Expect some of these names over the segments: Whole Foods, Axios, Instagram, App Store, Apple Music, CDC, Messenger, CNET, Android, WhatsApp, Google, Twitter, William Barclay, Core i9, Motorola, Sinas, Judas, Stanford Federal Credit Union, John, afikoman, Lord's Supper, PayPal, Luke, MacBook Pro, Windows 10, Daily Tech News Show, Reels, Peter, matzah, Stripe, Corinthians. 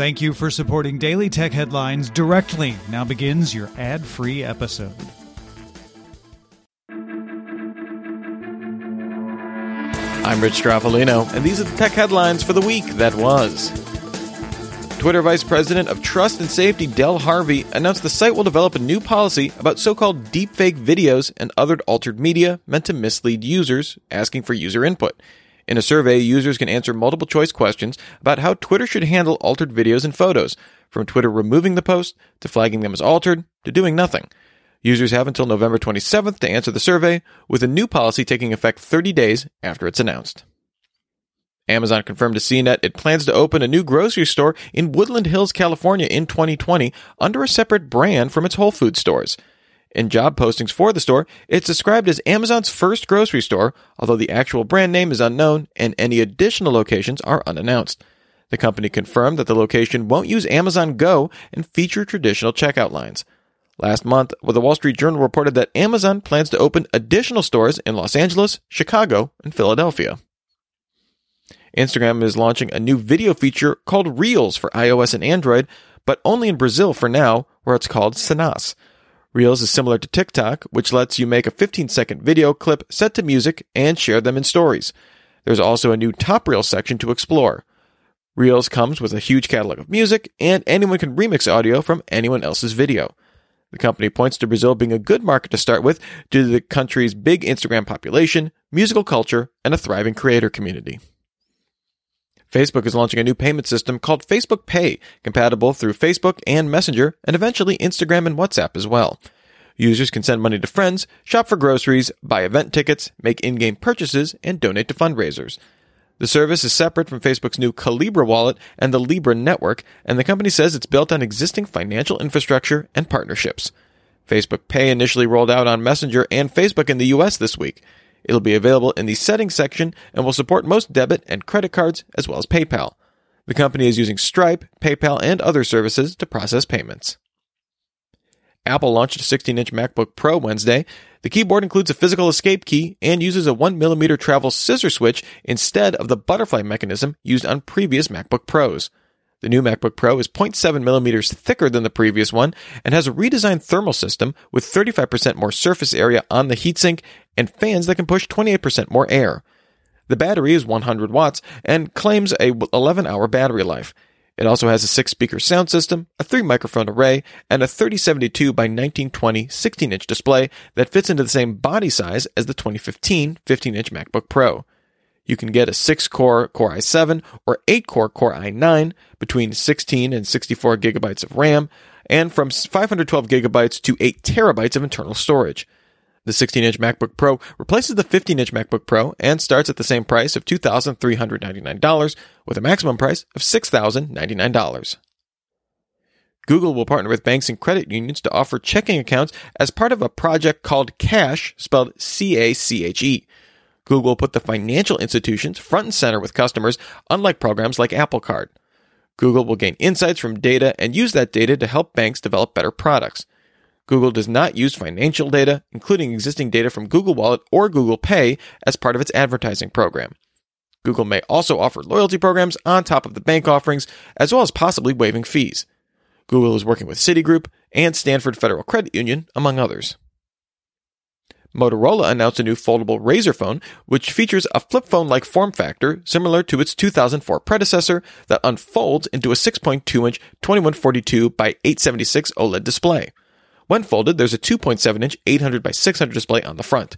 Thank you for supporting Daily Tech Headlines directly. Now begins your ad-free episode. I'm Rich Straffolino, and these are the tech headlines for the week that was. Twitter Vice President of Trust and Safety Del Harvey announced the site will develop a new policy about so-called deepfake videos and other altered media meant to mislead users, asking for user input. In a survey, users can answer multiple-choice questions about how Twitter should handle altered videos and photos, from Twitter removing the post, to flagging them as altered, to doing nothing. Users have until November 27th to answer the survey, with a new policy taking effect 30 days after it's announced. Amazon confirmed to CNET it plans to open a new grocery store in Woodland Hills, California in 2020 under a separate brand from its Whole Foods stores. In job postings for the store, it's described as Amazon's first grocery store, although the actual brand name is unknown and any additional locations are unannounced. The company confirmed that the location won't use Amazon Go and feature traditional checkout lines. Last month, the Wall Street Journal reported that Amazon plans to open additional stores in Los Angeles, Chicago, and Philadelphia. Instagram is launching a new video feature called Reels for iOS and Android, but only in Brazil for now, where it's called Sinas. Reels is similar to TikTok, which lets you make a 15-second video clip set to music and share them in stories. There's also a new Top Reels section to explore. Reels comes with a huge catalog of music, and anyone can remix audio from anyone else's video. The company points to Brazil being a good market to start with due to the country's big Instagram population, musical culture, and a thriving creator community. Facebook is launching a new payment system called Facebook Pay, compatible through Facebook and Messenger, and eventually Instagram and WhatsApp as well. Users can send money to friends, shop for groceries, buy event tickets, make in-game purchases, and donate to fundraisers. The service is separate from Facebook's new Calibra wallet and the Libra network, and the company says it's built on existing financial infrastructure and partnerships. Facebook Pay initially rolled out on Messenger and Facebook in the U.S. this week. It'll be available in the settings section and will support most debit and credit cards as well as PayPal. The company is using Stripe, PayPal, and other services to process payments. Apple launched a 16-inch MacBook Pro Wednesday. The keyboard includes a physical escape key and uses a 1mm travel scissor switch instead of the butterfly mechanism used on previous MacBook Pros. The new MacBook Pro is 0.7mm thicker than the previous one and has a redesigned thermal system with 35% more surface area on the heatsink and fans that can push 28% more air. The battery is 100 watts and claims a 11-hour battery life. It also has a 6-speaker sound system, a 3-microphone array, and a 3072 by 1920 16-inch display that fits into the same body size as the 2015 15-inch MacBook Pro. You can get a 6-core Core i7 or 8-core Core i9 between 16 and 64 gigabytes of RAM and from 512 gigabytes to 8 terabytes of internal storage. The 16-inch MacBook Pro replaces the 15-inch MacBook Pro and starts at the same price of $2,399 with a maximum price of $6,099. Google will partner with banks and credit unions to offer checking accounts as part of a project called Cash, spelled C-A-C-H-E. Google put the financial institutions front and center with customers, unlike programs like Apple Card. Google will gain insights from data and use that data to help banks develop better products. Google does not use financial data, including existing data from Google Wallet or Google Pay, as part of its advertising program. Google may also offer loyalty programs on top of the bank offerings, as well as possibly waiving fees. Google is working with Citigroup and Stanford Federal Credit Union, among others. Motorola announced a new foldable Razr phone, which features a flip phone-like form factor similar to its 2004 predecessor that unfolds into a 6.2-inch 2142 by 876 OLED display. When folded, there's a 2.7-inch 800 by 600 display on the front.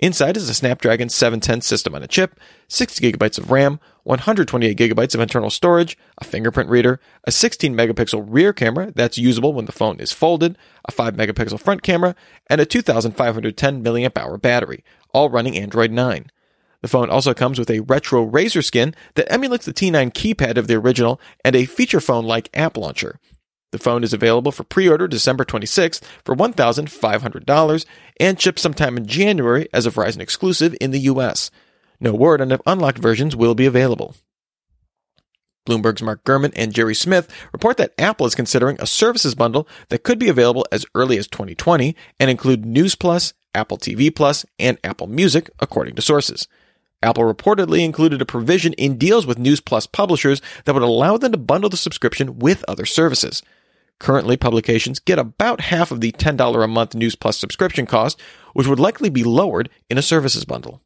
Inside is a Snapdragon 710 system on a chip, 6GB of RAM, 128GB of internal storage, a fingerprint reader, a 16-megapixel rear camera that's usable when the phone is folded, a 5-megapixel front camera, and a 2,510 mAh battery, all running Android 9. The phone also comes with a retro Razr skin that emulates the T9 keypad of the original and a feature phone-like app launcher. The phone is available for pre-order December 26th for $1,500 and shipped sometime in January as a Verizon exclusive in the U.S. No word on if unlocked versions will be available. Bloomberg's Mark Gurman and Jerry Smith report that Apple is considering a services bundle that could be available as early as 2020 and include News Plus, Apple TV Plus, and Apple Music, according to sources. Apple reportedly included a provision in deals with News Plus publishers that would allow them to bundle the subscription with other services. Currently, publications get about half of the $10 a month News Plus subscription cost, which would likely be lowered in a services bundle.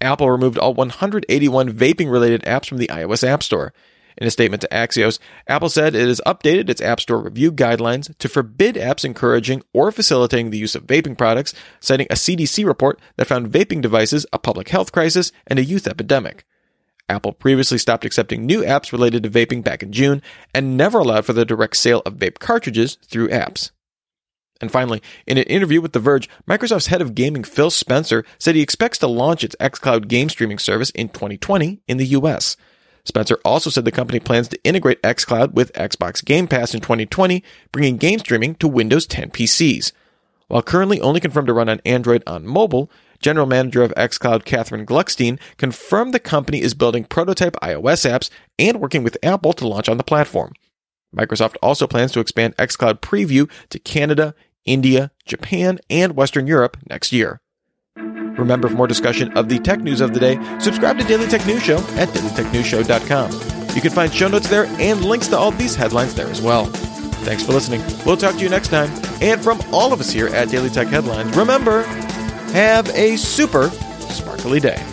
Apple removed all 181 vaping-related apps from the iOS App Store. In a statement to Axios, Apple said it has updated its App Store review guidelines to forbid apps encouraging or facilitating the use of vaping products, citing a CDC report that found vaping devices a public health crisis and a youth epidemic. Apple previously stopped accepting new apps related to vaping back in June and never allowed for the direct sale of vape cartridges through apps. And finally, in an interview with The Verge, Microsoft's head of gaming Phil Spencer said he expects to launch its XCloud game streaming service in 2020 in the US. Spencer also said the company plans to integrate XCloud with Xbox Game Pass in 2020, bringing game streaming to Windows 10 PCs. While currently only confirmed to run on Android on mobile, General Manager of XCloud Catherine Gluckstein confirmed the company is building prototype iOS apps and working with Apple to launch on the platform. Microsoft also plans to expand XCloud Preview to Canada, India, Japan, and Western Europe next year. Remember, for more discussion of the tech news of the day, subscribe to Daily Tech News Show at dailytechnewsshow.com. You can find show notes there and links to all these headlines there as well. Thanks for listening. We'll talk to you next time. And from all of us here at Daily Tech Headlines, remember, have a super sparkly day.